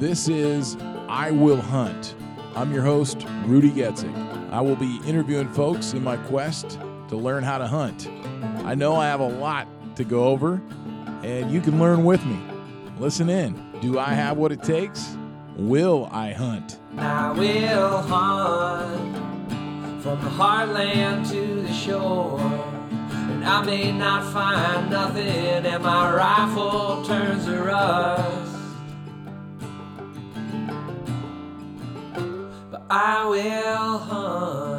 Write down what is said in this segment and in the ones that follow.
This is I Will Hunt. I'm your host, Rudy Getzig. I will be interviewing folks in my quest to learn how to hunt. I know I have a lot to go over, and you can learn with me. Listen in. Do I have what it takes? Will I hunt? I will hunt from the heartland to the shore. And I may not find nothing, and my rifle turns to rust. But I will hunt.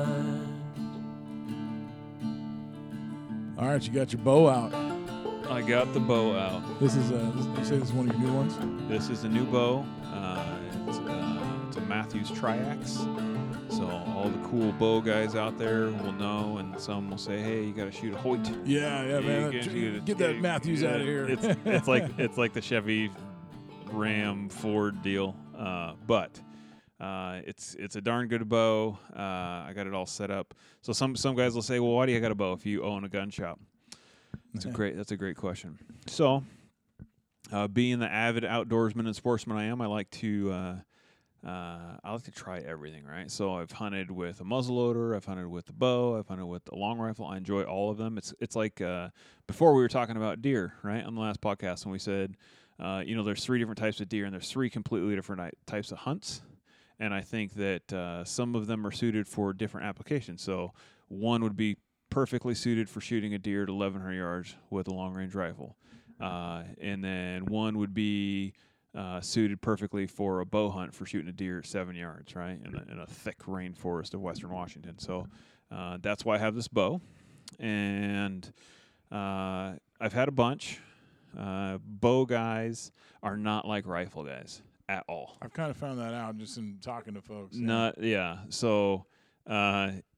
All right, you got your bow out. I got the bow out. This is you say this is one of your new ones? This is a new bow. It's a Mathews Triax, so all the cool bow guys out there will know, and some will say, "Hey, you got to shoot a Hoyt." Yeah, man. Get that Mathews out of here. It's like the Chevy, Ram, Ford deal, but it's a darn good bow. I got it all set up. So some guys will say, "Well, why do you got a bow if you own a gun shop?" That's a great question. So. Being the avid outdoorsman and sportsman I am, I like to try everything, right? So I've hunted with a muzzleloader, I've hunted with the bow, I've hunted with the long rifle. I enjoy all of them. It's like before we were talking about deer, right? On the last podcast, and we said, there's three different types of deer, and there's three completely different types of hunts. And I think that some of them are suited for different applications. So one would be perfectly suited for shooting a deer at 1,100 yards with a long-range rifle. And then one would be suited perfectly for a bow hunt for shooting a deer at 7 yards, right, in a thick rainforest of western Washington. So that's why I have this bow. And I've had a bunch. Bow guys are not like rifle guys at all. I've kind of found that out just in talking to folks. So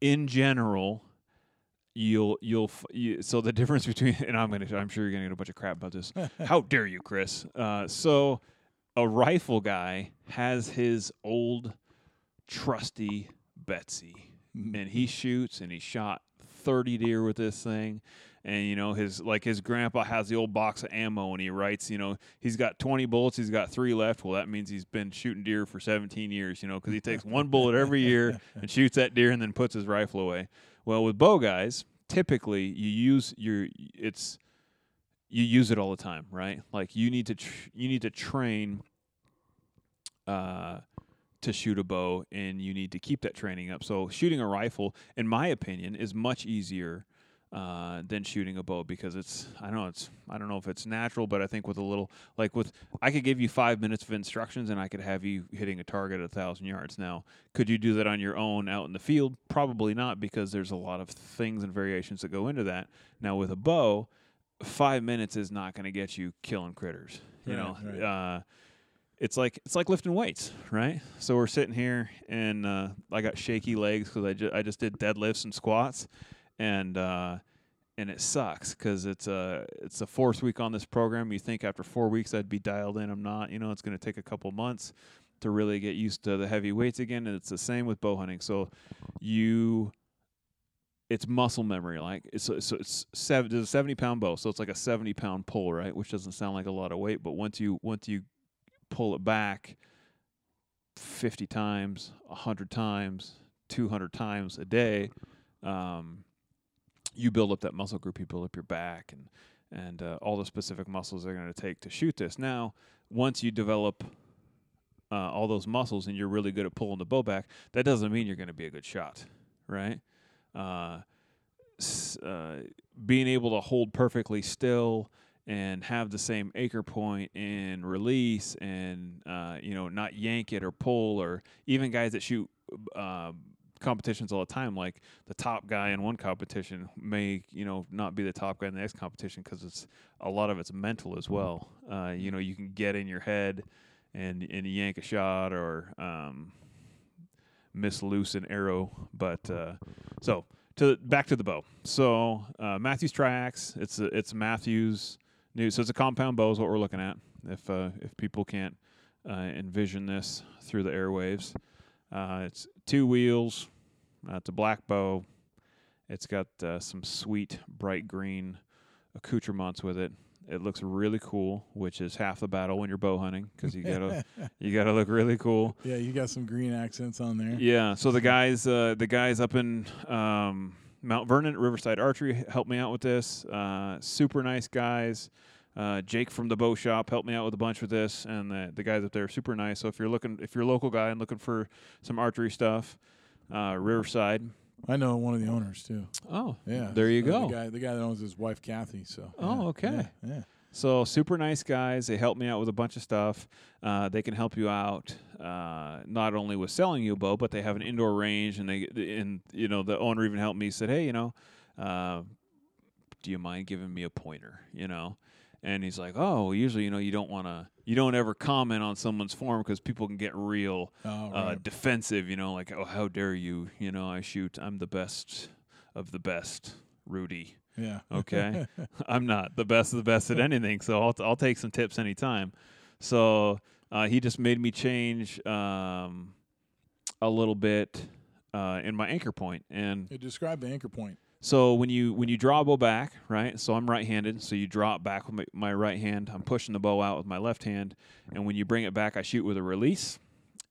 in general... So the difference between, and I'm sure you're gonna get a bunch of crap about this. How dare you, Chris? So a rifle guy has his old trusty Betsy, and he shoots, and he shot 30 deer with this thing, and his grandpa has the old box of ammo, and he writes, he's got 20 bullets, he's got 3 left. Well, that means he's been shooting deer for 17 years, because he takes one bullet every year and shoots that deer and then puts his rifle away. Well, with bow guys, typically you use it all the time, right? Like you need to train to shoot a bow, and you need to keep that training up. So shooting a rifle, in my opinion, is much easier than shooting a bow, because I don't know if it's natural, but I think with a little, I could give you 5 minutes of instructions and I could have you hitting a target at 1,000 yards. Now, could you do that on your own out in the field? Probably not, because there's a lot of things and variations that go into that. Now, with a bow, 5 minutes is not going to get you killing critters. Right. It's like lifting weights, right? So we're sitting here, and I got shaky legs because I just did deadlifts and squats. And it sucks because it's the fourth week on this program. You think after 4 weeks I'd be dialed in. I'm not. It's going to take a couple months to really get used to the heavy weights again. And it's the same with bow hunting. So it's muscle memory. Like it's a 70-pound bow, so it's like a 70-pound pull, right? Which doesn't sound like a lot of weight, but once you pull it back 50 times, 100 times, 200 times a day. You build up that muscle group, you build up your back and all the specific muscles they're going to take to shoot this. Now, once you develop all those muscles and you're really good at pulling the bow back, that doesn't mean you're going to be a good shot, right? Being able to hold perfectly still and have the same anchor point and release and, not yank it or pull, or even guys that shoot competitions all the time, like the top guy in one competition may not be the top guy in the next competition, because it's a lot of it's mental as well. You can get in your head and yank a shot or miss loose an arrow, back to the bow. So Mathews Triax, it's Mathews new, so it's a compound bow is what we're looking at, if people can't envision this through the airwaves. It's 2 wheels. It's a black bow. It's got some sweet bright green accoutrements with it. It looks really cool, which is half the battle when you're bow hunting, because you gotta look really cool. Yeah, you got some green accents on there. Yeah. So the guys up in Mount Vernon at Riverside Archery helped me out with this. Super nice guys. Jake from the bow shop helped me out with a bunch with this, and the guys up there are super nice. So if you're a local guy and looking for some archery stuff, Riverside. I know one of the owners too. Oh, yeah. There you go. The guy that owns his wife, Kathy. So. Oh, okay. Yeah. So super nice guys. They help me out with a bunch of stuff. They can help you out not only with selling you a bow, but they have an indoor range, and the owner even helped me. Said, hey, do you mind giving me a pointer? And he's like, oh, usually, you don't want to, you don't ever comment on someone's form because people can get real defensive, like, oh, how dare you? I'm the best of the best, Rudy. Yeah. Okay. I'm not the best of the best at anything, so I'll take some tips anytime. So he just made me change a little bit in my anchor point. And describe the anchor point. So when you draw a bow back, right, so I'm right-handed, so you draw it back with my right hand. I'm pushing the bow out with my left hand. And when you bring it back, I shoot with a release.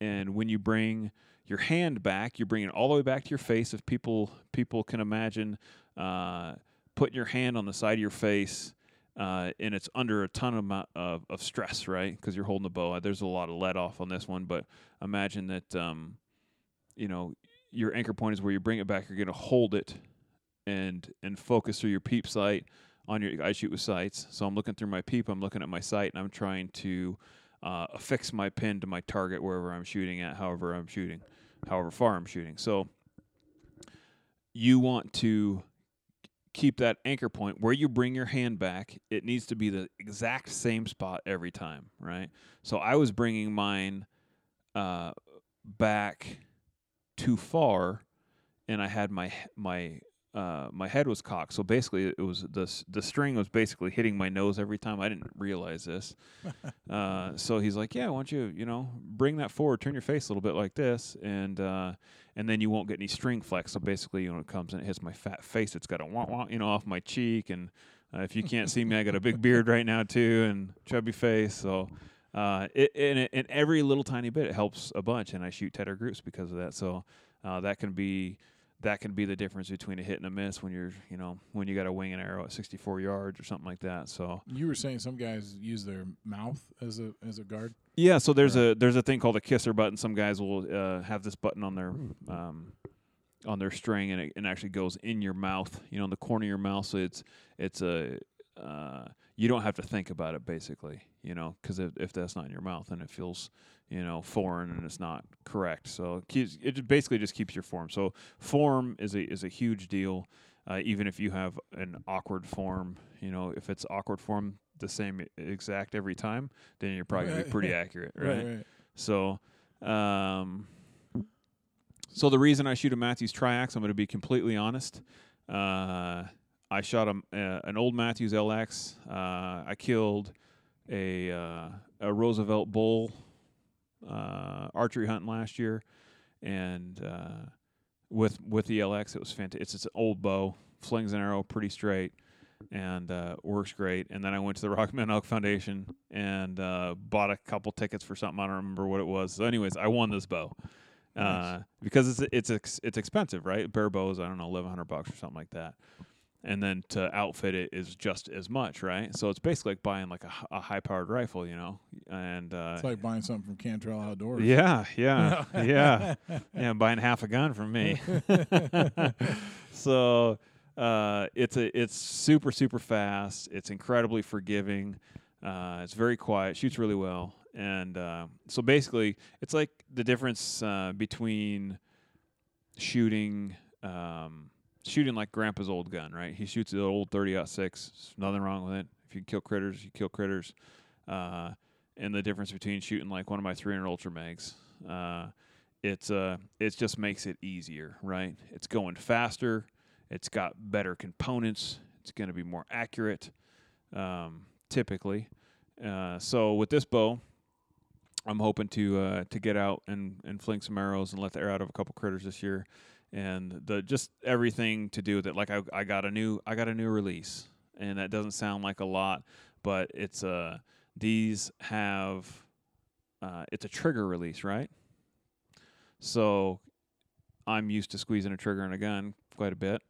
And when you bring your hand back, you bring it all the way back to your face. If people can imagine putting your hand on the side of your face, and it's under a ton of stress, right, because you're holding the bow. There's a lot of let off on this one, but imagine that, your anchor point is where you bring it back. You're going to hold it and focus through your peep sight on your. I shoot with sights, so I'm looking through my peep, I'm looking at my sight, and I'm trying to affix my pin to my target wherever I'm shooting at, however far I'm shooting. So you want to keep that anchor point where you bring your hand back. It needs to be the exact same spot every time, right? So I was bringing mine back too far, and I had my head was cocked, so basically it was the string was basically hitting my nose every time. I didn't realize this. So he's like, yeah, why don't you, bring that forward, turn your face a little bit like this, and then you won't get any string flex. So basically, when it comes and it hits my fat face, it's got a wah-wah, off my cheek, and if you can't see me, I got a big beard right now too, and chubby face, so... And every little tiny bit, it helps a bunch, and I shoot tighter groups because of that, so that can be the difference between a hit and a miss when you're, when you got to wing an arrow at 64 yards or something like that. So you were saying some guys use their mouth as a guard. Yeah. So there's a thing called a kisser button. Some guys will have this button on their string, and it actually goes in your mouth, in the corner of your mouth. So it's you don't have to think about it basically, because if that's not in your mouth, then it feels, foreign and it's not correct. So it basically just keeps your form. So form is a huge deal, even if you have an awkward form. If it's awkward form the same exact every time, then you're probably going to be pretty accurate, right? So, so the reason I shoot a Mathews Triax, I'm going to be completely honest. I shot an old Mathews LX. I killed a Roosevelt bull archery hunt last year, and with the LX, it was fantastic. It's an old bow, flings an arrow pretty straight, and works great. And then I went to the Rockman Elk Foundation and bought a couple tickets for something. I don't remember what it was. So, anyways, I won this bow. Nice. Because it's expensive, right? Bare bows, I don't know, $1,100 or something like that. And then to outfit it is just as much, right? So it's basically like buying like a high-powered rifle, And it's like buying something from Cantrell Outdoors. Yeah, buying half a gun from me. So it's super, super fast. It's incredibly forgiving. It's very quiet. Shoots really well. And so basically, it's like the difference between shooting. Shooting like Grandpa's old gun, right? He shoots the old 30-06. There's nothing wrong with it. If you can kill critters, you kill critters. And the difference between shooting like one of my 300 Ultra Mags, it just makes it easier, right? It's going faster. It's got better components. It's going to be more accurate, typically. So with this bow, I'm hoping to get out and fling some arrows and let the air out of a couple critters this year. And just everything to do with it. Like I got a new release, and that doesn't sound like a lot, but it's these have it's a trigger release, right? So I'm used to squeezing a trigger in a gun quite a bit.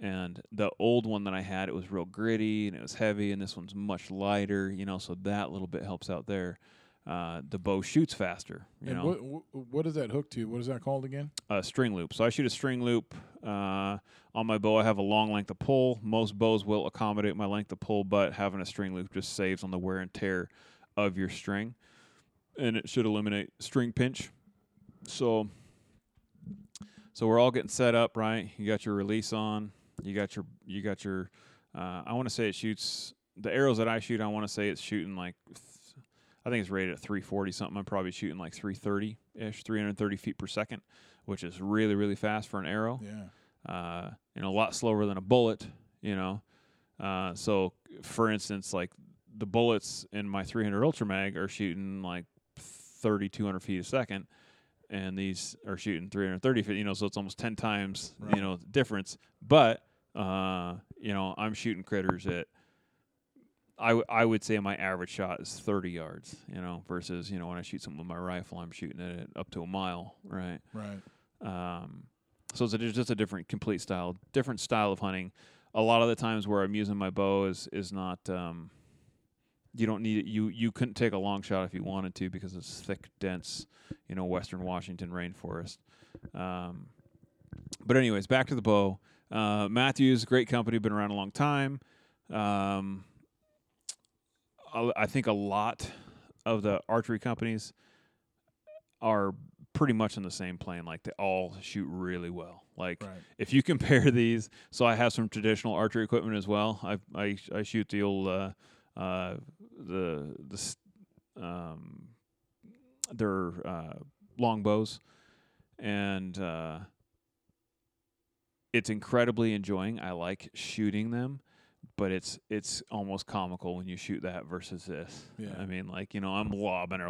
And the old one that I had, it was real gritty and it was heavy, and this one's much lighter, you know, so that little bit helps out there. The bow shoots faster, you know. What is that hook to? What is that called again? A string loop. So I shoot a string loop on my bow. I have a long length of pull. Most bows will accommodate my length of pull, but having a string loop just saves on the wear and tear of your string, and it should eliminate string pinch. So we're all getting set up, right? You got your release on. You got your. I want to say it shoots the arrows that I shoot. I want to say it's shooting like. I think it's rated at 340 something. I'm probably shooting like 330-ish, 330 feet per second, which is really, really fast for an arrow. Yeah. And a lot slower than a bullet, you know. So, for instance, like the bullets in my 300 Ultra Mag are shooting like 3,200 feet a second, and these are shooting 330 feet, you know, so it's almost 10 times, right. You know, the difference. But, you know, I'm shooting critters at, I would say my average shot is 30 yards, you know, versus, you know, when I shoot something with my rifle, I'm shooting it at up to a mile, right? Right. So it's just a different style of hunting. A lot of the times where I'm using my bow is not, you don't need it. You couldn't take a long shot if you wanted to because it's thick, dense, you know, Western Washington rainforest. But anyways, back to the bow. Mathews, great company, been around a long time. I think a lot of the archery companies are pretty much on the same plane. Like, they all shoot really well. Like, right. If you compare these, so I have some traditional archery equipment as well. I shoot the old their longbows, and it's incredibly enjoying. I like shooting them. But it's almost comical when you shoot that versus this. Yeah. I mean, like, you know, I'm lobbing or,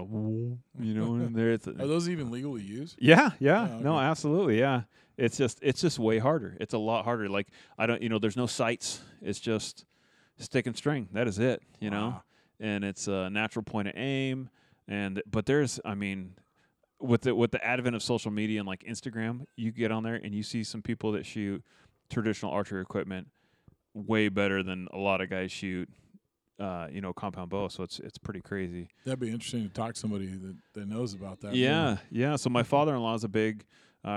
you know, and there. Are those even legal to use? Yeah, yeah. Oh, okay. No, absolutely, yeah. It's just way harder. It's a lot harder. Like, there's no sights. It's just stick and string. That is it, you know. And it's a natural point of aim. But there's, I mean, with the advent of social media and, like, Instagram, you get on there and you see some people that shoot traditional archery equipment way better than a lot of guys shoot, you know, compound bow. So it's pretty crazy. That'd be interesting to talk to somebody that knows about that. Yeah, yeah. So my father-in-law is a big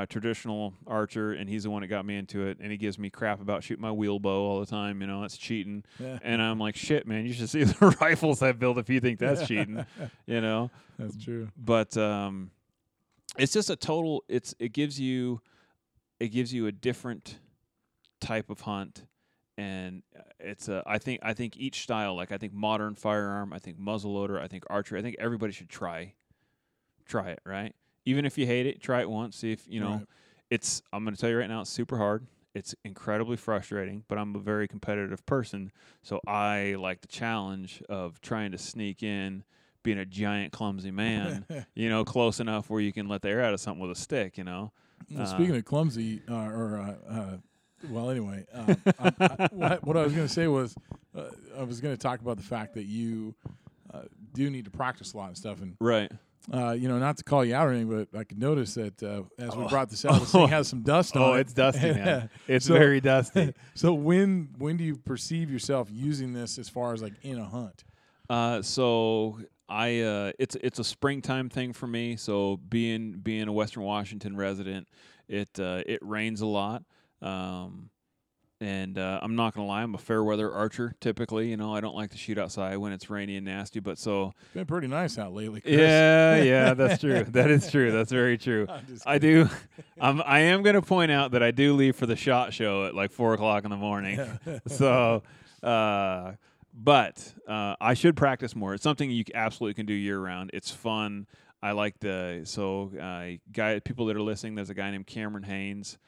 traditional archer, and he's the one that got me into it. And he gives me crap about shooting my wheel bow all the time. You know, that's cheating. Yeah. And I'm like, shit, man, you should see the rifles I built if you think that's cheating. You know, that's true. But it's just a total. It gives you a different type of hunt. And it's I think each style, like I think modern firearm, I think muzzleloader, I think archery, I think everybody should try it, right? Even if you hate it, try it once, see if, you know, right. I'm going to tell you right now, it's super hard. It's incredibly frustrating, but I'm a very competitive person, so I like the challenge of trying to sneak in, being a giant clumsy man, you know, close enough where you can let the air out of something with a stick, you know. Well, speaking of clumsy, well, anyway, what I was going to say was I was going to talk about the fact that you do need to practice a lot and stuff. And, right. You know, not to call you out or anything, but I could notice that as we brought this out, this thing has some dust on it. Oh, it's dusty, man. It's very dusty. So when do you perceive yourself using this as far as, like, in a hunt? It's a springtime thing for me. So being a Western Washington resident, it rains a lot. I'm not gonna lie, I'm a fair weather archer typically, you know. I don't like to shoot outside when it's rainy and nasty, but so it's been pretty nice out lately, Chris. Yeah, that's true. That is true. That's very true. I am gonna point out that I do leave for the SHOT Show at like 4:00 in the morning. Yeah. So I should practice more. It's something you absolutely can do year round. It's fun. I like people that are listening, there's a guy named Cameron Hanes.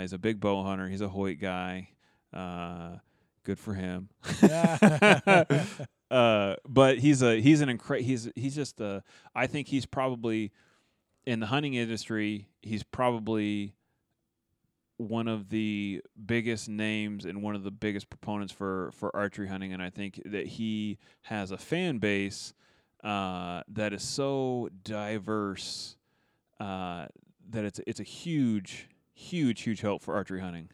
He's a big bow hunter. He's a Hoyt guy. Good for him. But I think he's probably in the hunting industry. He's probably one of the biggest names and one of the biggest proponents for archery hunting, and I think that he has a fan base that is so diverse that it's a huge help for archery hunting.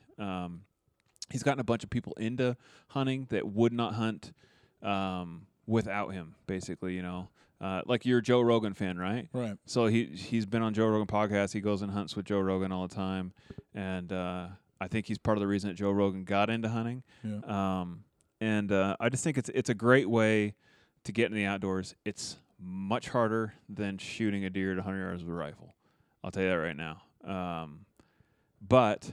He's gotten a bunch of people into hunting that would not hunt without him, basically, you know. Like you're a Joe Rogan fan, right? Right. So he's been on Joe Rogan podcast. He goes and hunts with Joe Rogan all the time, and I think he's part of the reason that Joe Rogan got into hunting. Yeah. And I just think it's a great way to get in the outdoors. It's much harder than shooting a deer at 100 yards with a rifle. I'll tell you that right now. But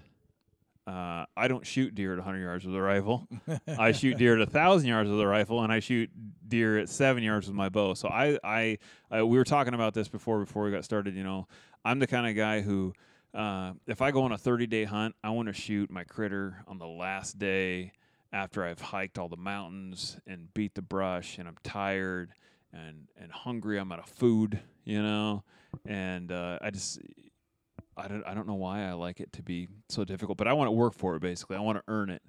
I don't shoot deer at 100 yards with a rifle. I shoot deer at 1,000 yards with a rifle, and I shoot deer at 7 yards with my bow. So I we were talking about this before we got started. You know, I'm the kind of guy who, if I go on a 30-day hunt, I want to shoot my critter on the last day after I've hiked all the mountains and beat the brush, and I'm tired and hungry. I'm out of food, you know, and I don't know why I like it to be so difficult, but I want to work for it, basically. I want to earn it.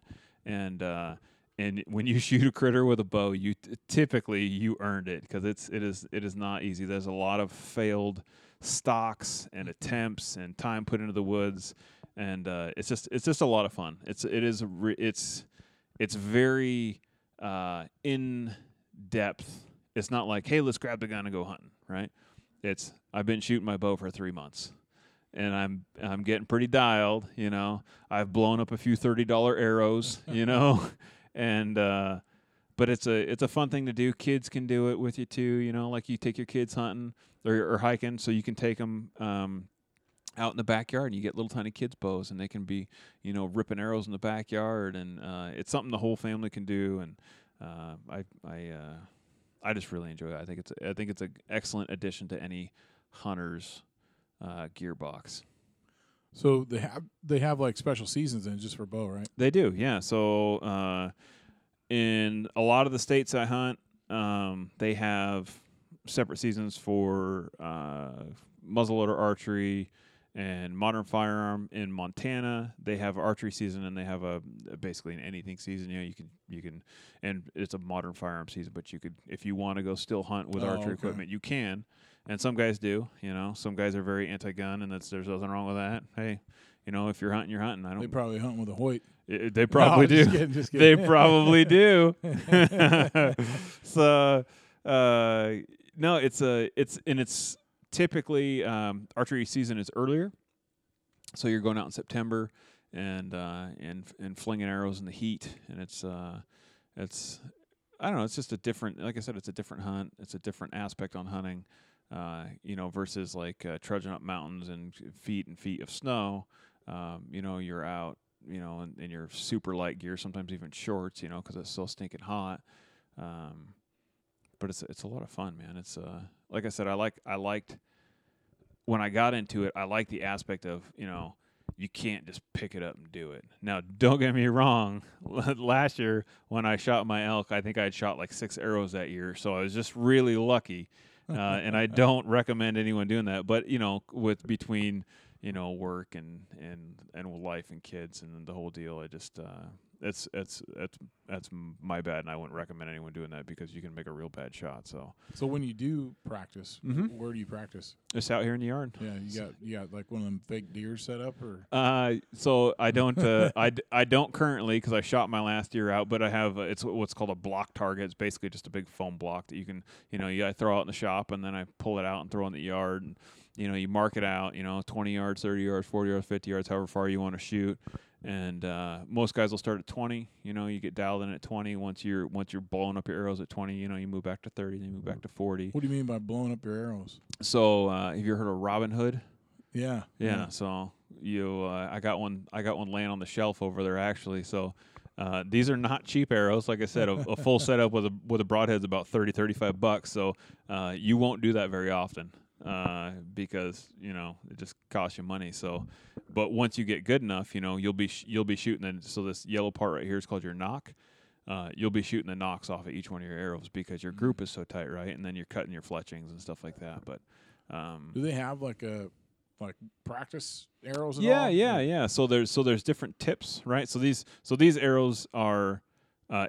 And when you shoot a critter with a bow, you typically you earned it, because it is not easy. There's a lot of failed stocks and attempts and time put into the woods, and it's just a lot of fun. It's very in depth. It's not like, hey, let's grab the gun and go hunting, right? It's I've been shooting my bow for 3 months. And I'm getting pretty dialed, you know. I've blown up a few $30 arrows, you know, and but it's a fun thing to do. Kids can do it with you too, you know. Like you take your kids hunting or hiking, so you can take them out in the backyard, and you get little tiny kids bows, and they can be, you know, ripping arrows in the backyard, and it's something the whole family can do. And I just really enjoy it. I think it's an excellent addition to any hunter's gearbox. So they have like special seasons in just for bow, right? They do, yeah. So in a lot of the states I hunt, they have separate seasons for muzzleloader archery and modern firearm. In Montana, they have archery season, and they have a basically an anything season. You know, you can, and it's a modern firearm season. But you could, if you want to go still hunt with archery equipment, you can. And some guys do, you know. Some guys are very anti-gun, and there's nothing wrong with that. Hey, you know, if you're hunting, you're hunting. They probably hunt with a Hoyt. They probably do. Just kidding. They probably do. So, no, it's typically archery season is earlier, so you're going out in September and flinging arrows in the heat, and it's I don't know. It's just a different. Like I said, it's a different hunt. It's a different aspect on hunting. You know, versus like trudging up mountains and feet of snow. You know, you're out, you know, in your super light gear, sometimes even shorts, you know, because it's so stinking hot. But it's a lot of fun, man. It's like I said, I liked when I got into it. I liked the aspect of, you know, you can't just pick it up and do it. Now, don't get me wrong. Last year when I shot my elk, I think I had shot like 6 arrows that year, so I was just really lucky. And I don't recommend anyone doing that, but you know, with between, you know, work and life and kids and the whole deal, I just that's my bad, and I wouldn't recommend anyone doing that because you can make a real bad shot. So when you do practice, where do you practice? It's out here in the yard. Yeah, you got like one of them fake deer set up, or so I don't I don't currently, because I shot my last deer out, but I have it's what's called a block target. It's basically just a big foam block that you can, you know, I throw out in the shop, and then I pull it out and throw in the yard, and you know, you mark it out, you know, 20 yards, 30 yards, 40 yards, 50 yards, however far you want to shoot. And most guys will start at 20. You know, you get dialed in at 20. Once you're blowing up your arrows at 20, you know, you move back to 30, then you move back to 40. What do you mean by blowing up your arrows? So have you ever heard of Robin Hood? Yeah. So you, I got one laying on the shelf over there actually. So these are not cheap arrows. Like I said, a full setup with a broadhead is about $30-$35. So you won't do that very often. Because, you know, it just costs you money. So, but once you get good enough, you know, you'll be shooting. So this yellow part right here is called your knock. You'll be shooting the knocks off of each one of your arrows because your group is so tight, right? And then you're cutting your fletchings and stuff like that. But do they have like a like practice arrows at all? Yeah. So there's different tips, right? So these arrows are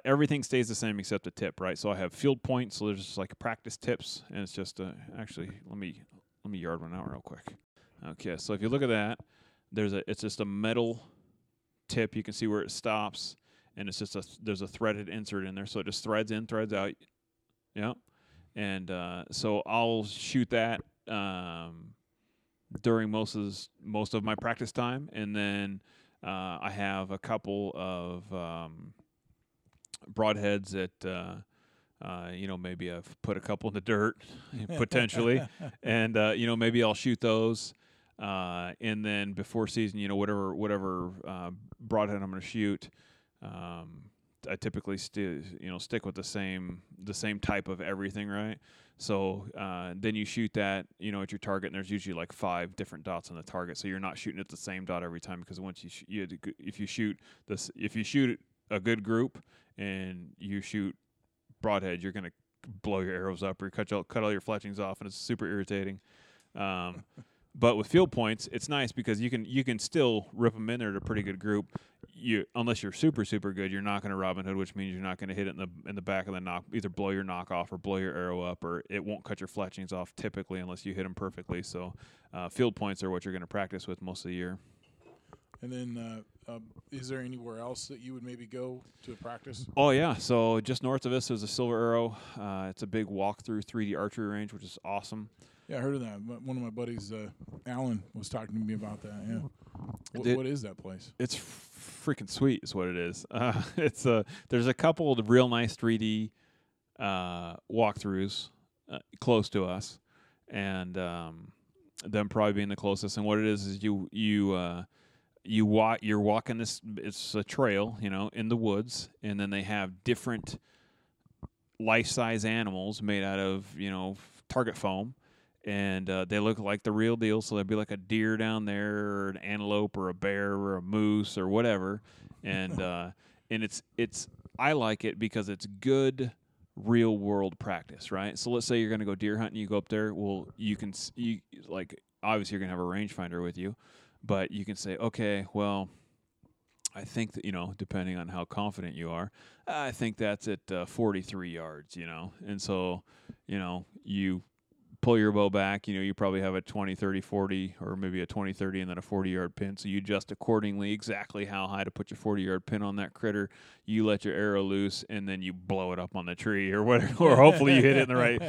everything stays the same except the tip, right? So I have field points, so there's just like practice tips, and it's just actually let me yard one out real quick. Okay, so if you look at that, it's just a metal tip. You can see where it stops, and it's just there's a threaded insert in there, so it just threads in, threads out. Yeah, and so I'll shoot that during most of my practice time, and then I have a couple of broadheads that maybe I've put a couple in the dirt potentially, and maybe I'll shoot those. And then before season, whatever broadhead I'm going to shoot, I typically stick with the same type of everything, right? So then you shoot that, at your target, and there's usually like 5 different dots on the target, so you're not shooting at the same dot every time, because once if you shoot a good group and you shoot broadhead, you're going to blow your arrows up or cut all your fletchings off, and it's super irritating. But with field points, it's nice because you can still rip them in there to a pretty good group. Unless you're super super good, you're not going to Robin Hood, which means you're not going to hit it in the back of the knock. Either blow your knock off or blow your arrow up, or it won't cut your fletchings off typically unless you hit them perfectly. So field points are what you're going to practice with most of the year. And then is there anywhere else that you would maybe go to a practice? Oh, yeah. So just north of us is a Silver Arrow. It's a big walk-through 3D archery range, which is awesome. Yeah, I heard of that. One of my buddies, Alan, was talking to me about that. Yeah, what is that place? It's freaking sweet is what it is. There's a couple of real nice 3D walkthroughs close to us, and them probably being the closest. And what it is you. You're walking this. It's a trail, in the woods, and then they have different life-size animals made out of target foam, and they look like the real deal. So there'd be like a deer down there, or an antelope, or a bear, or a moose, or whatever. And and it's I like it because it's good real-world practice, right? So let's say you're going to go deer hunting. You go up there. Well, obviously you're going to have a rangefinder with you. But you can say, okay, well, I think that, depending on how confident you are, I think that's at 43 yards, And so, you pull your bow back, you probably have a 20, 30, 40, or maybe a 20, 30, and then a 40-yard pin. So you adjust accordingly exactly how high to put your 40-yard pin on that critter. You let your arrow loose, and then you blow it up on the tree or whatever, or hopefully you hit it in the right,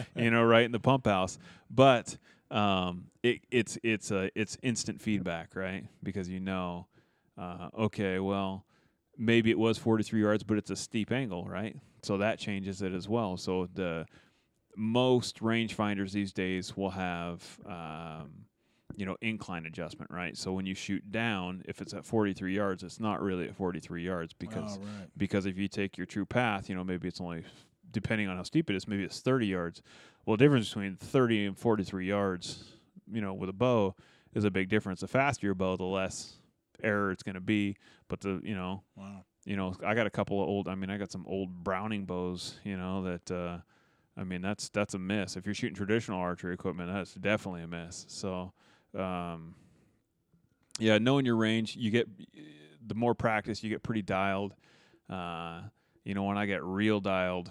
right in the pump house. But it's instant feedback, right? Because okay, well, maybe it was 43 yards, but it's a steep angle, right? So that changes it as well. So the most rangefinders these days will have incline adjustment, right? So when you shoot down, if it's at 43 yards, it's not really at 43 yards because if you take your true path, maybe it's only, depending on how steep it is, maybe it's 30 yards. Well, the difference between 30 and 43 yards, with a bow is a big difference. The faster your bow, the less error it's going to be. But I got a couple of old Browning bows, that's a miss. If you're shooting traditional archery equipment, that's definitely a miss. So, knowing your range, you get the more practice, you get pretty dialed. When I get real dialed,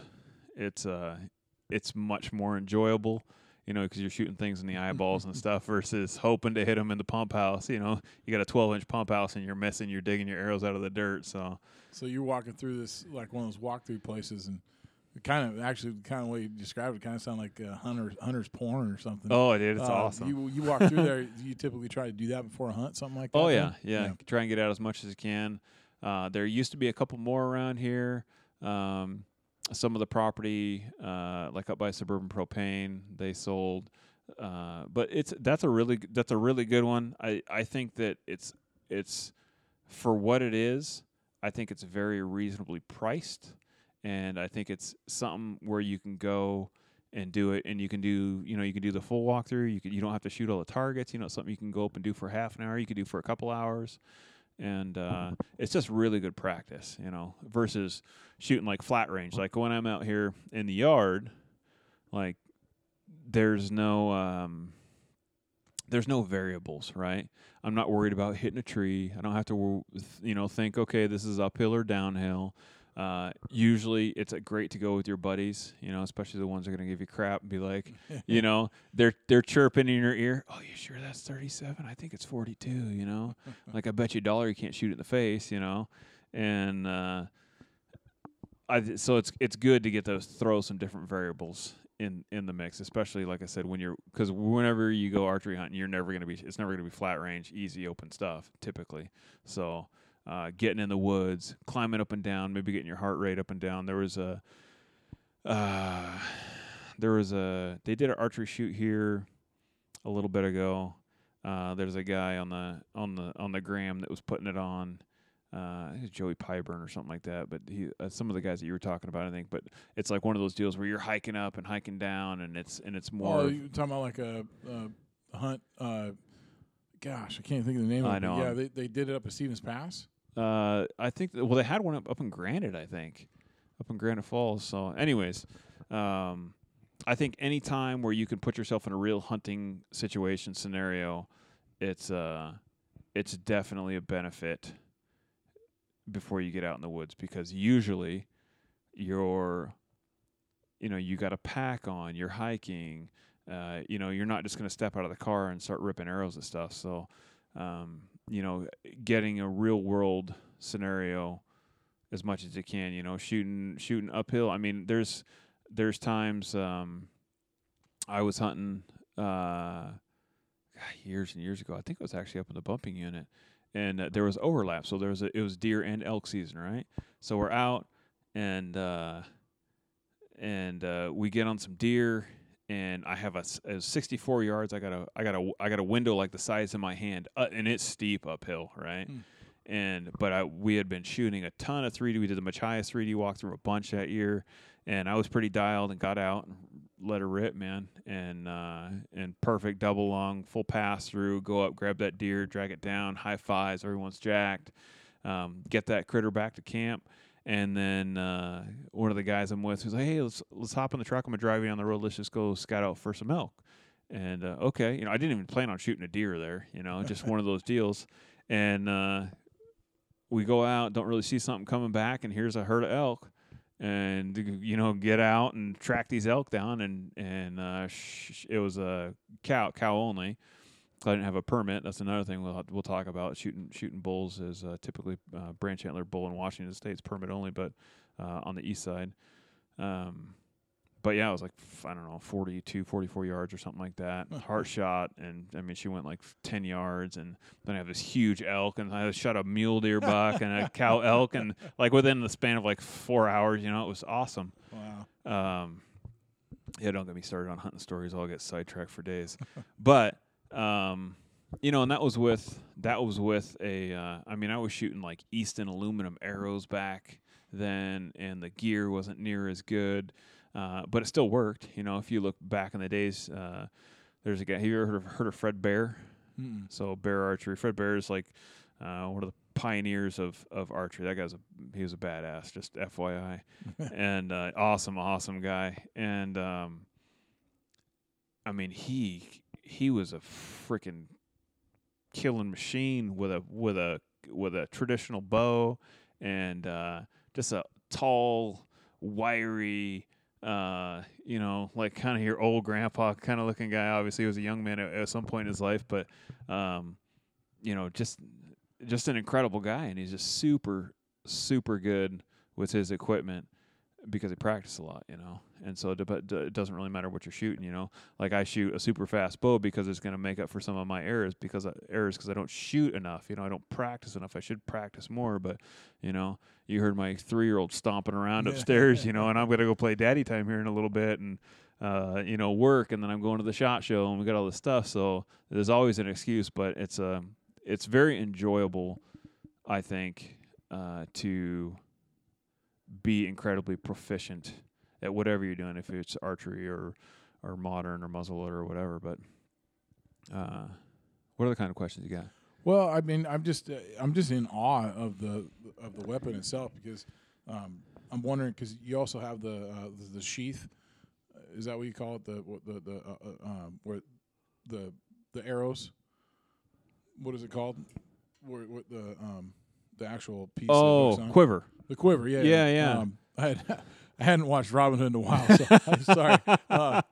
it's much more enjoyable, because you're shooting things in the eyeballs and stuff versus hoping to hit them in the pump house. You got a 12-inch pump house and you're missing, you're digging your arrows out of the dirt. So you're walking through this, like one of those walkthrough places, and the way you described it kind of sounded like a hunter's porn or something. Oh, dude, it's awesome. You walk through there, you typically try to do that before a hunt, something like that? Oh, yeah. Try and get out as much as you can. There used to be a couple more around here. Some of the property, like up by Suburban Propane, they sold. But that's a really good one. I think that it's for what it is. I think it's very reasonably priced, and I think it's something where you can go and do it, and you can do the full walkthrough. You don't have to shoot all the targets. It's something you can go up and do for half an hour. You can do for a couple hours. And it's just really good practice, versus shooting like flat range. Like when I'm out here in the yard, like there's no there's no variables, right? I'm not worried about hitting a tree. I don't have to, you know, think, okay, this is uphill or downhill. Usually it's great to go with your buddies, you know, especially the ones that are going to give you crap and be like, you know, they're chirping in your ear. Oh, you sure that's 37? I think it's 42, you know, like I bet you a dollar you can't shoot it in the face, you know? And, so it's good to get to throw some different variables in the mix, especially like I said, when you're, cause whenever you go archery hunting, you're never going to be, it's never going to be flat range, easy, open stuff typically. So, getting in the woods, climbing up and down, maybe getting your heart rate up and down. They did an archery shoot here a little bit ago. There's a guy on the gram that was putting it on. I think it's Joey Pyburn or something like that. But he, some of the guys that you were talking about, I think. But it's like one of those deals where you're hiking up and hiking down, and it's more. Oh, you're talking about like a hunt. Gosh, I can't think of the name of it. I know. Yeah, they did it up at Stevens Pass. I think they had one up in Granite, I think, up in Granite Falls. So, anyways, I think any time where you can put yourself in a real hunting situation scenario, it's definitely a benefit before you get out in the woods, because usually you got a pack on, you're hiking, you're not just going to step out of the car and start ripping arrows and stuff. So, getting a real world scenario as much as you can, shooting uphill. I mean, there's times, I was hunting, years and years ago. I think it was actually up in the bumping unit, and there was overlap. So it was deer and elk season, right? So we're out and we get on some deer, and I have a 64 yards. I got a window like the size of my hand, and it's steep uphill, right? Mm. But we had been shooting a ton of 3D. We did the Machias 3D walkthrough a bunch that year, and I was pretty dialed and got out and let her rip, man. And perfect double long, full pass through, go up, grab that deer, drag it down, high fives, everyone's jacked, get that critter back to camp. And then one of the guys I'm with was like, "Hey, let's hop in the truck. I'm gonna drive you down the road. Let's just go scout out for some elk." And okay, I didn't even plan on shooting a deer there. Just one of those deals. And we go out, don't really see something coming back, and here's a herd of elk. And get out and track these elk down. And it was a cow only. I didn't have a permit. That's another thing we'll talk about. Shooting bulls is typically branch antler bull in Washington State's permit only, but on the east side. But yeah, I was like, I don't know, 42, 44 yards or something like that. Heart shot, and I mean, she went like 10 yards, and then I have this huge elk, and I shot a mule deer buck and a cow elk, and like within the span of like 4 hours, it was awesome. Wow. Yeah, don't get me started on hunting stories. I'll get sidetracked for days. But and that was with a, I was shooting like Easton aluminum arrows back then, and the gear wasn't near as good, but it still worked. If you look back in the days, there's a guy, have you ever heard of Fred Bear? Mm-mm. So Bear Archery, Fred Bear is like, one of the pioneers of archery. That guy's he was a badass, just FYI. And, awesome guy. And, he was a freaking killing machine with a traditional bow, and just a tall, wiry, like kind of your old grandpa kind of looking guy. Obviously, he was a young man at some point in his life, but just an incredible guy, and he's just super, super good with his equipment, because they practice a lot, and so it doesn't really matter what you're shooting, Like I shoot a super fast bow because it's going to make up for some of my errors because I don't shoot enough, I don't practice enough. I should practice more, but you heard my 3-year-old stomping around upstairs, and I'm going to go play daddy time here in a little bit, and work, and then I'm going to the SHOT Show, and we got all this stuff. So there's always an excuse, but it's very enjoyable, I think, to be incredibly proficient at whatever you're doing, if it's archery or modern or muzzleloader or whatever. But what are the kind of questions you got? Well, I'm just in awe of the weapon itself, because I'm wondering, because you also have the sheath. Is that what you call it? The where the the arrows. What is it called? What the actual piece? Oh, quiver. The quiver. Yeah. Yeah. Yeah. I hadn't watched Robin Hood in a while, so I'm sorry.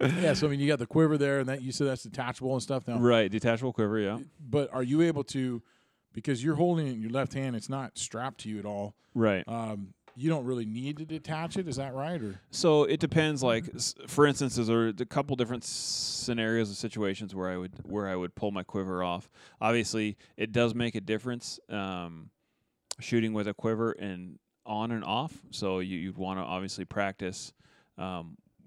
Yeah, so I mean, you got the quiver there, and that you said that's detachable and stuff now. Right, detachable quiver, yeah. But are you able to, because you're holding it in your left hand, it's not strapped to you at all. Right. You don't really need to detach it, is that right? Or so it depends. Like, for instance, there are a couple different scenarios and situations where I would pull my quiver off. Obviously, it does make a difference shooting with a quiver and on and off. So you'd want to obviously practice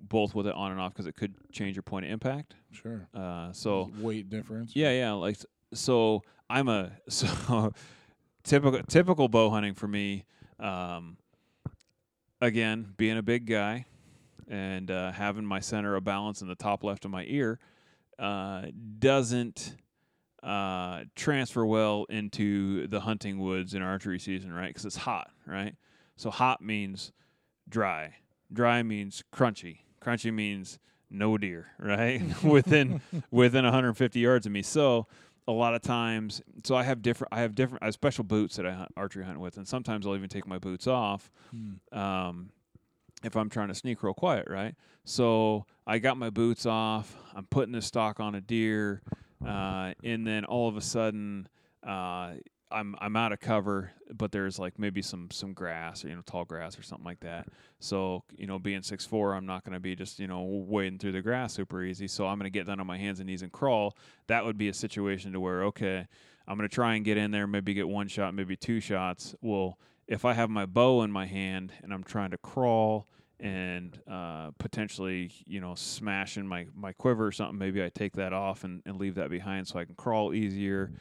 both with it on and off, because it could change your point of impact. Sure. So weight difference. Yeah, yeah. Like, so typical bow hunting for me. Again, being a big guy and having my center of balance in the top left of my ear doesn't transfer well into the hunting woods in archery season, right? Because it's hot, right? So hot means dry. Dry means crunchy. Crunchy means no deer, right? within 150 yards of me. So a lot of times, so I have special boots that I archery hunt with, and sometimes I'll even take my boots off if I'm trying to sneak real quiet, right? So I got my boots off. I'm putting this stock on a deer, and then all of a sudden, I'm out of cover, but there's like maybe some grass, or, tall grass or something like that. So, being 6'4", I'm not going to be just, wading through the grass super easy. So I'm going to get down on my hands and knees and crawl. That would be a situation to where, okay, I'm going to try and get in there, maybe get one shot, maybe two shots. Well, if I have my bow in my hand and I'm trying to crawl and potentially, smash in my quiver or something, maybe I take that off and leave that behind so I can crawl easier.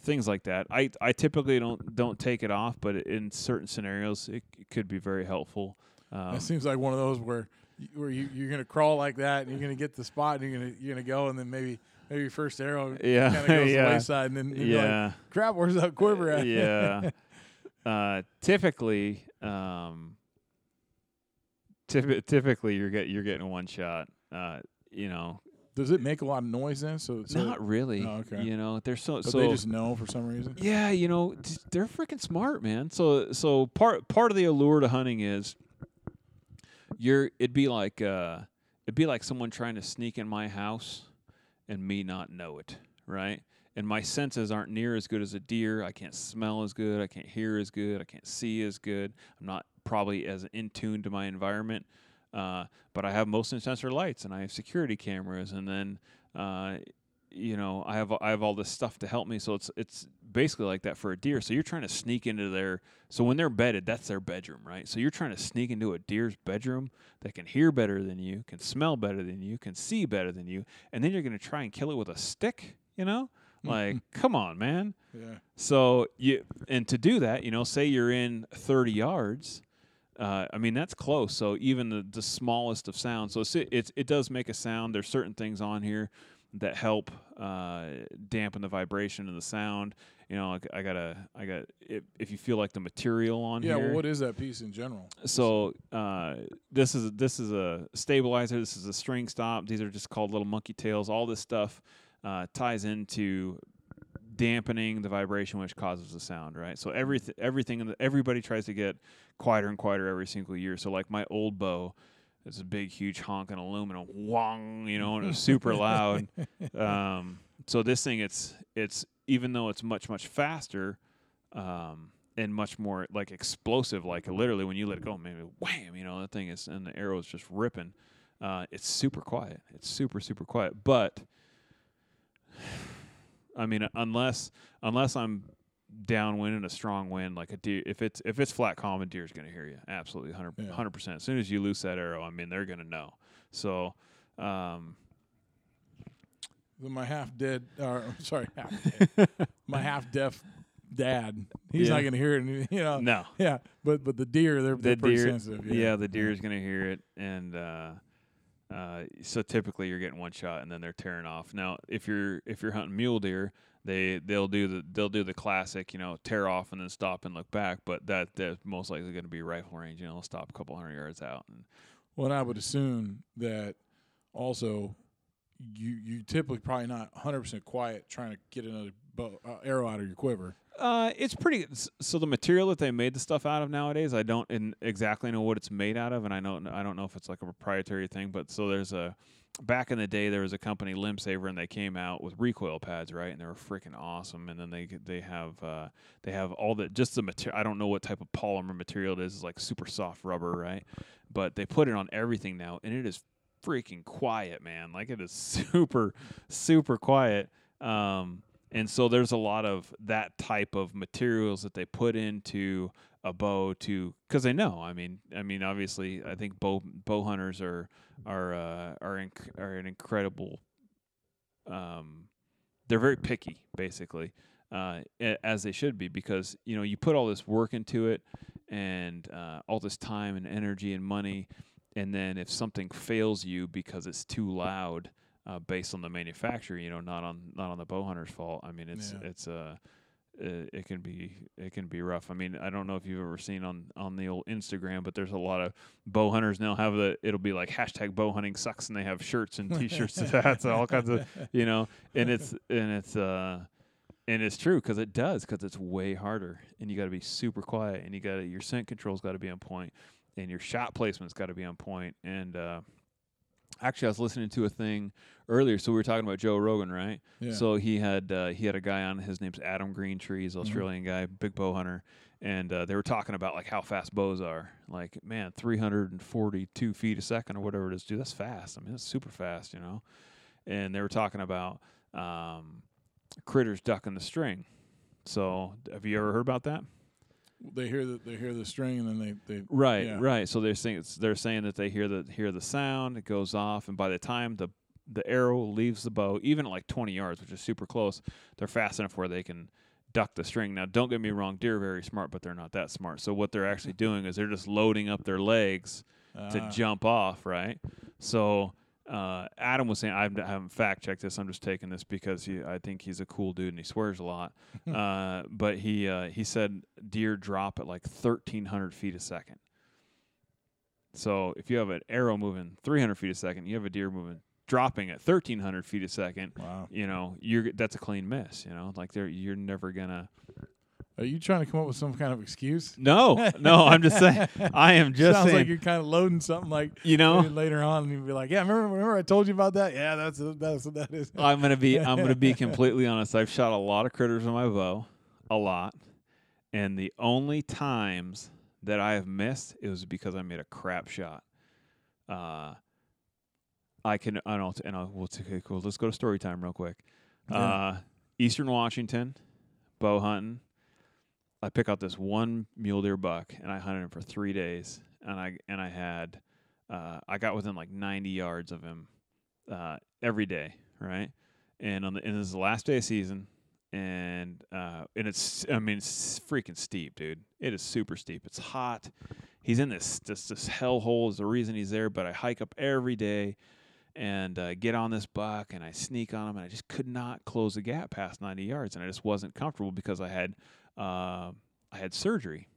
Things like that. I typically don't take it off, but in certain scenarios, it could be very helpful. That seems like one of those where you're going to crawl like that, and you're going to get the spot, and you're going to go, and then maybe your first arrow kind of goes to the wayside, and then you're like, crap, where's that quiver at? Yeah. Typically, typically you're getting one shot. Does it make a lot of noise then? So not really. Oh, okay. They're so they just know for some reason. Yeah, they're freaking smart, man. So part of the allure to hunting is it'd be like someone trying to sneak in my house and me not know it, right? And my senses aren't near as good as a deer. I can't smell as good, I can't hear as good, I can't see as good. I'm not probably as in tune to my environment. But I have motion sensor lights, and I have security cameras, and then I have all this stuff to help me. So it's basically like that for a deer. So you're trying to sneak into their. So when they're bedded, that's their bedroom, right? So you're trying to sneak into a deer's bedroom that can hear better than you, can smell better than you, can see better than you, and then you're gonna try and kill it with a stick, Like, come on, man. Yeah. So to do that, say you're in 30 yards. That's close. So even the smallest of sounds. So it does make a sound. There's certain things on here that help dampen the vibration of the sound. If you feel like the material on here. Yeah. Well, what is that piece in general? So this is a stabilizer. This is a string stop. These are just called little monkey tails. All this stuff ties into dampening the vibration, which causes the sound, right? So everybody tries to get quieter and quieter every single year. So like my old bow, it's a big, huge honking aluminum, wong, and it was super loud. So this thing, it's even though it's much, much faster and much more like explosive, like literally when you let it go, maybe wham, that thing is, and the arrow is just ripping. It's super quiet. It's super, super quiet. But unless I'm downwind in a strong wind, like a deer, if it's flat calm, a deer's gonna hear you absolutely 100%. As soon as you loose that arrow, they're gonna know. So, my half deaf dad, he's not gonna hear it. No. Yeah, but the deer, they're pretty sensitive. Yeah. The deer's gonna hear it, and so typically you're getting one shot, and then they're tearing off. Now, if you're hunting mule deer, they'll do the classic, tear off and then stop and look back. But that's most likely going to be rifle range. They'll stop a couple hundred yards out. And I would assume that also you typically probably not 100% quiet trying to get another arrow out of your quiver. It's pretty. So the material that they made the stuff out of nowadays, I don't exactly know what it's made out of, and I don't know if it's like a proprietary thing. But so there's a back in the day there was a company, Limb Saver, and they came out with recoil pads, right? And they were freaking awesome. And then they have all the just the material. I don't know what type of polymer material it is. It's like super soft rubber, right? But they put it on everything now, and it is freaking quiet, man. Like it is super, super quiet. And so there's a lot of that type of materials that they put into a bow to, because they know. I mean, obviously, I think bow hunters are an incredible. They're very picky, basically, as they should be, because you know you put all this work into it and all this time and energy and money, and then if something fails you because it's too loud. Based on the manufacturer, you know, not on the bow hunter's fault. I mean, it can be rough. I mean, I don't know if you've ever seen on the old Instagram, but there's a lot of bow hunters now have it'll be like hashtag bow hunting sucks, and they have shirts and t-shirts and hats and all kinds of, you know, and it's true because it's way harder, and you got to be super quiet, and you got your scent control's got to be on point, and your shot placement's got to be on point, and actually, I was listening to a thing earlier. So we were talking about Joe Rogan, right? Yeah. So he had a guy on. His name's Adam Greentree. He's an Australian guy, big bow hunter. And they were talking about, like, how fast bows are. Like, man, 342 feet a second or whatever it is. Dude, that's fast. I mean, that's super fast, you know. And they were talking about critters ducking the string. So have you ever heard about that? They hear the string, and then they right, yeah. Right. So they're saying that they hear the sound. It goes off, and by the time the arrow leaves the bow, even at like 20 yards, which is super close, they're fast enough where they can duck the string. Now, don't get me wrong, deer are very smart, but they're not that smart. So what they're actually doing is they're just loading up their legs to jump off, right? So Adam was saying, I haven't fact checked this. I'm just taking this because I think he's a cool dude and he swears a lot. But he said deer drop at like 1,300 feet a second. So if you have an arrow moving 300 feet a second, you have a deer dropping at 1,300 feet a second. Wow. You know, that's a clean miss. You know, like you're never gonna. Are you trying to come up with some kind of excuse? No, I'm just saying. I am just Sounds saying. Like you're kind of loading something like, you know, later on, and you'll be like, yeah, remember I told you about that? Yeah, that's what that is. I'm gonna be completely honest. I've shot a lot of critters on my bow, a lot, and the only times that I have missed it was because I made a crap shot. Cool. Let's go to story time real quick. Yeah. Eastern Washington, bow hunting. I pick out this one mule deer buck, and I hunted him for 3 days, and I got within like 90 yards of him every day, right? And this is the last day of season, and it's freaking steep, dude. It is super steep. It's hot. He's in this hellhole is the reason he's there. But I hike up every day and get on this buck, and I sneak on him, and I just could not close the gap past 90 yards, and I just wasn't comfortable because I had surgery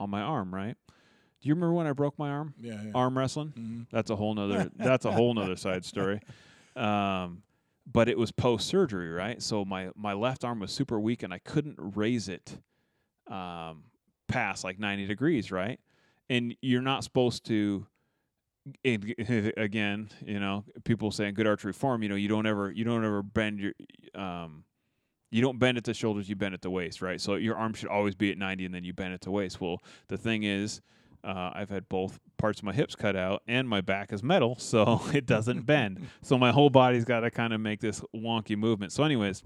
on my arm, right? Do you remember when I broke my arm? Yeah. Arm wrestling? Mm-hmm. That's a whole nother side story. But it was post-surgery, right? So my left arm was super weak, and I couldn't raise it past like 90 degrees, right? And you're not supposed to. And again, you know, people say in good archery form, you know, you don't ever bend your you don't bend at the shoulders, you bend at the waist, right? So your arm should always be at 90, and then you bend at the waist. Well, the thing is, I've had both parts of my hips cut out, and my back is metal, so it doesn't bend. So my whole body's got to kind of make this wonky movement. So anyways,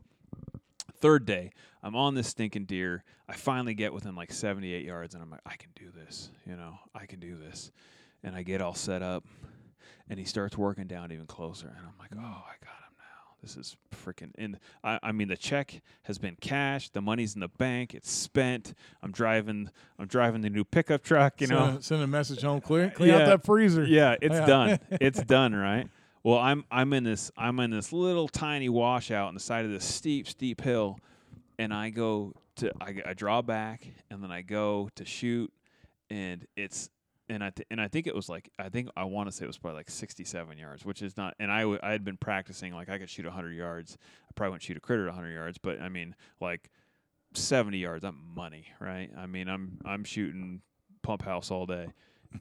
third day, I'm on this stinking deer. I finally get within like 78 yards, and I'm like, I can do this. You know, I can do this. And I get all set up, and he starts working down even closer. And I'm like, oh, I got it. This is freaking in. I mean, the check has been cashed. The money's in the bank. It's spent. I'm driving the new pickup truck. Send a message home. Clean out that freezer. Yeah, it's done. It's done, right? Well, I'm in this little tiny washout on the side of this steep hill, and I draw back, and then I go to shoot, and it's And I think it was like, I want to say it was probably like 67 yards, which is not, and I had been practicing, like I could shoot 100 yards. I probably wouldn't shoot a critter at 100 yards, but I mean, like 70 yards, I'm money, right? I mean, I'm shooting pump house all day.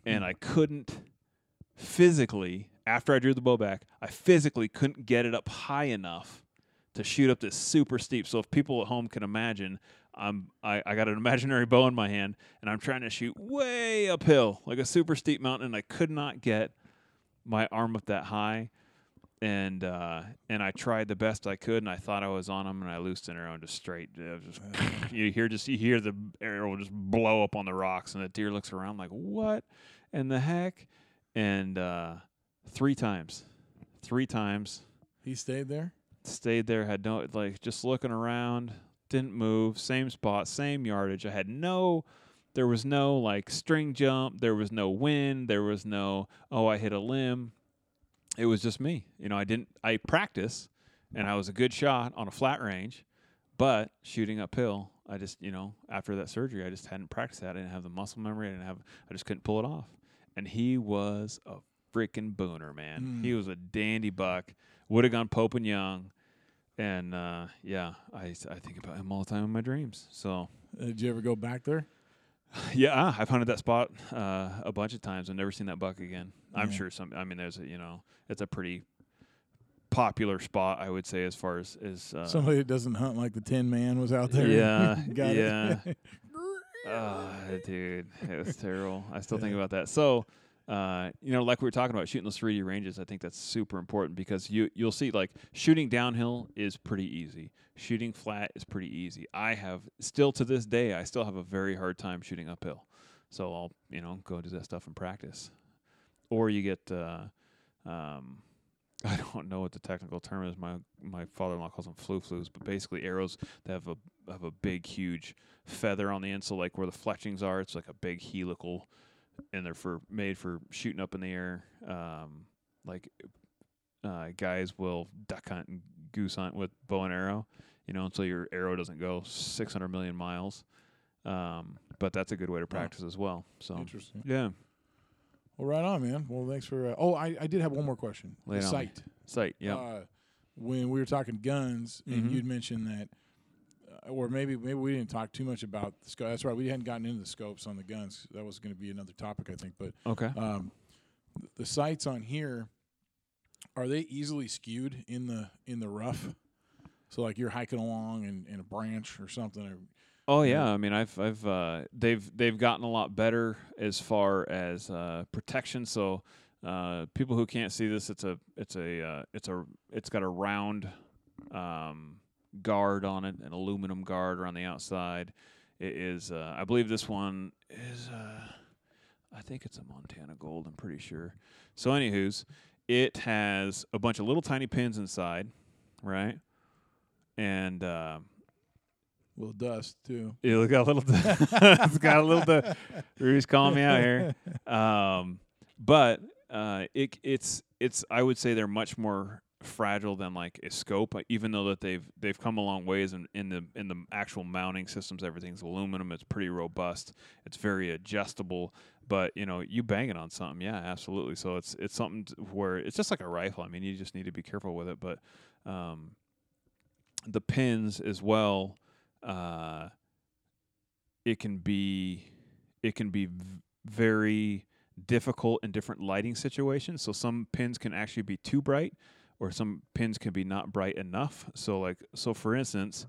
And I couldn't physically, after I drew the bow back, I physically couldn't get it up high enough to shoot up this super steep. So if people at home can imagine, I got an imaginary bow in my hand, and I'm trying to shoot way uphill, like a super steep mountain, and I could not get my arm up that high. And I tried the best I could, and I thought I was on them, and I loosed an arrow and just straight. Just, you hear the arrow just blow up on the rocks, and the deer looks around like, what in the heck? And three times. He stayed there? Stayed there, had no, like, just looking around. Didn't move, same spot, same yardage. I had no, there was no like string jump, there was no wind, there was no, oh, I hit a limb. It was just me. You know, I practice, and I was a good shot on a flat range, but shooting uphill, I just, you know, after that surgery, I just hadn't practiced that. I didn't have the muscle memory. I just couldn't pull it off. And he was a freaking booner, man. Mm. He was a dandy buck. Would have gone Pope and Young. And, I think about him all the time in my dreams. So, did you ever go back there? Yeah, I've hunted that spot a bunch of times. I've never seen that buck again. Yeah. I'm sure it's a pretty popular spot, I would say, as far as... somebody that doesn't hunt like the Tin Man was out there. Yeah, yeah. Dude, it was terrible. I still think about that. So, like we were talking about shooting those 3D ranges, I think that's super important because you'll see like shooting downhill is pretty easy. Shooting flat is pretty easy. I still have a very hard time shooting uphill. So I'll, go do that stuff and practice. Or you get, I don't know what the technical term is. My father-in-law calls them flus, but basically arrows that have a big, huge feather on the end. So like where the fletchings are, it's like a big helical. And they're made for shooting up in the air. Guys will duck hunt and goose hunt with bow and arrow, until your arrow doesn't go 600 million miles. But that's a good way to practice as well. So interesting. Yeah. Well, right on, man. Well, thanks for. I did have one more question. Sight. Yeah. When we were talking guns, and you'd mentioned that. Or maybe we didn't talk too much about the scope. That's right. We hadn't gotten into the scopes on the guns. That was going to be another topic, I think. But okay, the sights on here, are they easily skewed in the rough? So like you're hiking along and a branch or something. I mean, they've gotten a lot better as far as protection. So people who can't see this, it's got a round. Guard on it, an aluminum guard around the outside. It is, I believe this one is, I think it's a Montana Gold, I'm pretty sure. So, anywho's, it has a bunch of little tiny pins inside, right? And a little dust, too. It's got a little dust. It's got a little dust. Rudy's calling me out here. But I would say they're much more fragile than like a scope, even though that they've come a long ways in the actual mounting systems. Everything's aluminum. It's pretty robust. It's very adjustable, but you bang it on something. Yeah, absolutely. So it's something where it's just like a rifle. I mean, you just need to be careful with it, but the pins as well, it can be very difficult in different lighting situations. So some pins can actually be too bright, or some pins can be not bright enough. So for instance,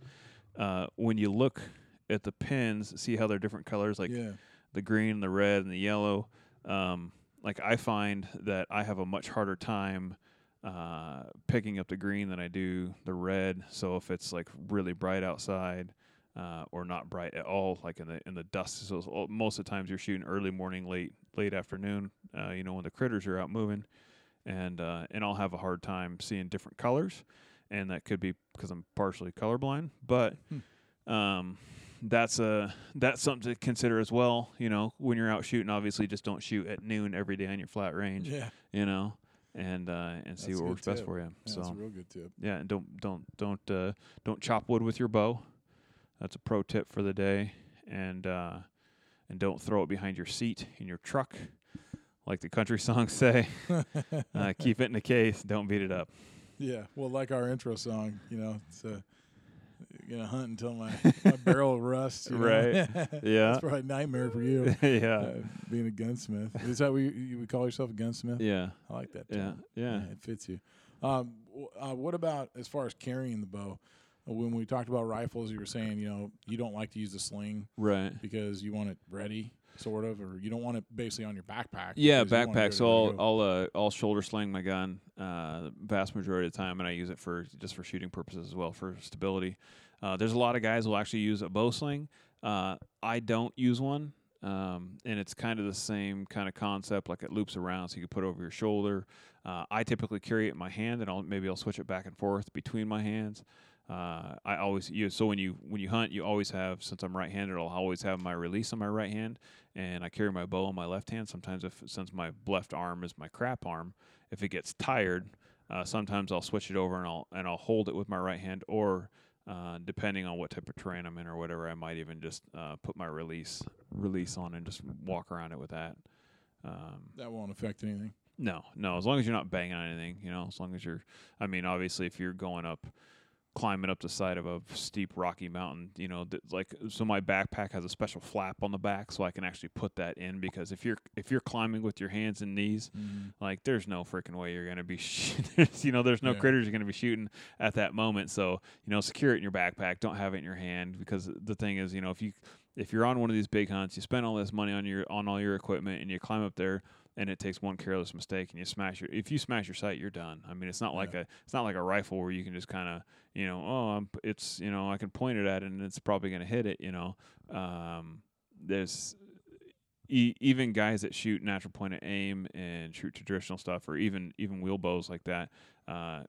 when you look at the pins, see how they're different colors, the green, the red, and the yellow. I find that I have a much harder time picking up the green than I do the red. So if it's like really bright outside or not bright at all, like in the dust. So most of the times you're shooting early morning, late afternoon. When the critters are out moving. And I'll have a hard time seeing different colors, and that could be because I'm partially colorblind. But that's something to consider as well. When you're out shooting, obviously just don't shoot at noon every day on your flat range. Yeah. And see what works best for you. Yeah, so that's a real good tip. Yeah, and don't chop wood with your bow. That's a pro tip for the day. And don't throw it behind your seat in your truck. like the country songs say, keep it in a case, don't beat it up. Yeah, well, like our intro song, you know, it's going to hunt until my barrel rusts. Right, yeah. That's probably a nightmare for you. Yeah. Being a gunsmith. Is that what you would call yourself, a gunsmith? Yeah. I like that, too. Yeah, it fits you. What about as far as carrying the bow? When we talked about rifles, you were saying, you know, you don't like to use the sling. Right. Because you want it ready, sort of, or you don't want it basically on your backpack. Yeah, backpack. So I'll shoulder sling my gun vast majority of the time, and I use it for shooting purposes as well, for stability. There's a lot of guys who will actually use a bow sling. I don't use one, and it's kind of the same kind of concept. Like, it loops around, so you can put it over your shoulder. I typically carry it in my hand, and I'll switch it back and forth between my hands. I always use, so when you hunt, you always have, since I'm right-handed, I'll always have my release on my right hand, and I carry my bow on my left hand. Sometimes, since my left arm is my crap arm, if it gets tired, sometimes I'll switch it over, and I'll hold it with my right hand, or depending on what type of terrain I'm in or whatever, I might even just put my release on and just walk around it with that. That won't affect anything. No, as long as you're not banging on anything, you know. As long as you're, I mean, obviously, if you're going up, climbing up the side of a steep rocky mountain, you know, so my backpack has a special flap on the back, so I can actually put that in, because if you're climbing with your hands and knees, mm-hmm. like, there's no freaking way you're going to be you know, there's no critters you're going to be shooting at that moment. So, you know, secure it in your backpack, don't have it in your hand, because the thing is, you know, if you're on one of these big hunts, you spend all this money on all your equipment, and you climb up there, and it takes one careless mistake, and if you smash your sight, you're done. I mean, it's not like a rifle where you can just kind of, you know, I can point it at it and it's probably going to hit it, you know. There's even guys that shoot natural point of aim and shoot traditional stuff, or even wheel bows like that.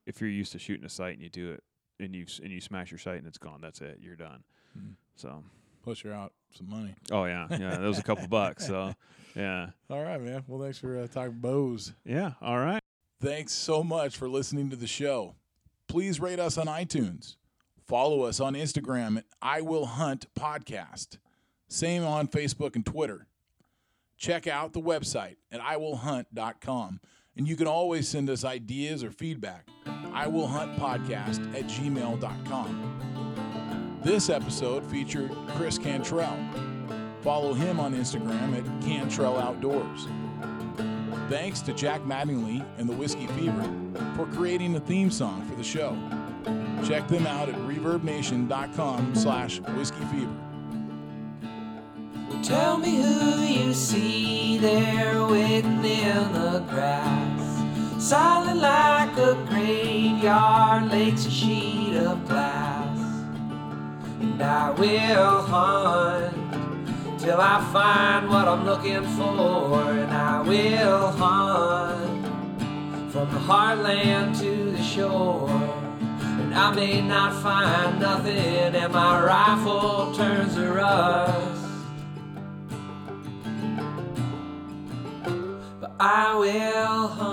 If you're used to shooting a sight and you do it and you smash your sight and it's gone, that's it, you're done. Mm-hmm. So. Plus, you're out some money. Oh, yeah. That was a couple bucks, so, yeah. All right, man. Well, thanks for talking bows. Yeah, all right. Thanks so much for listening to the show. Please rate us on iTunes. Follow us on Instagram at I Will Hunt Podcast. Same on Facebook and Twitter. Check out the website at iwillhunt.com. And you can always send us ideas or feedback. iwillhuntpodcast@gmail.com. This episode featured Chris Cantrell. Follow him on Instagram at Cantrell Outdoors. Thanks to Jack Mattingly and the Whiskey Fever for creating the theme song for the show. Check them out at ReverbNation.com/WhiskeyFever. Tell me who you see there waiting in the grass, silent like a graveyard, lake's a sheet of glass. And I will hunt till I find what I'm looking for. And I will hunt from the heartland to the shore. And I may not find nothing, and my rifle turns to rust. But I will hunt.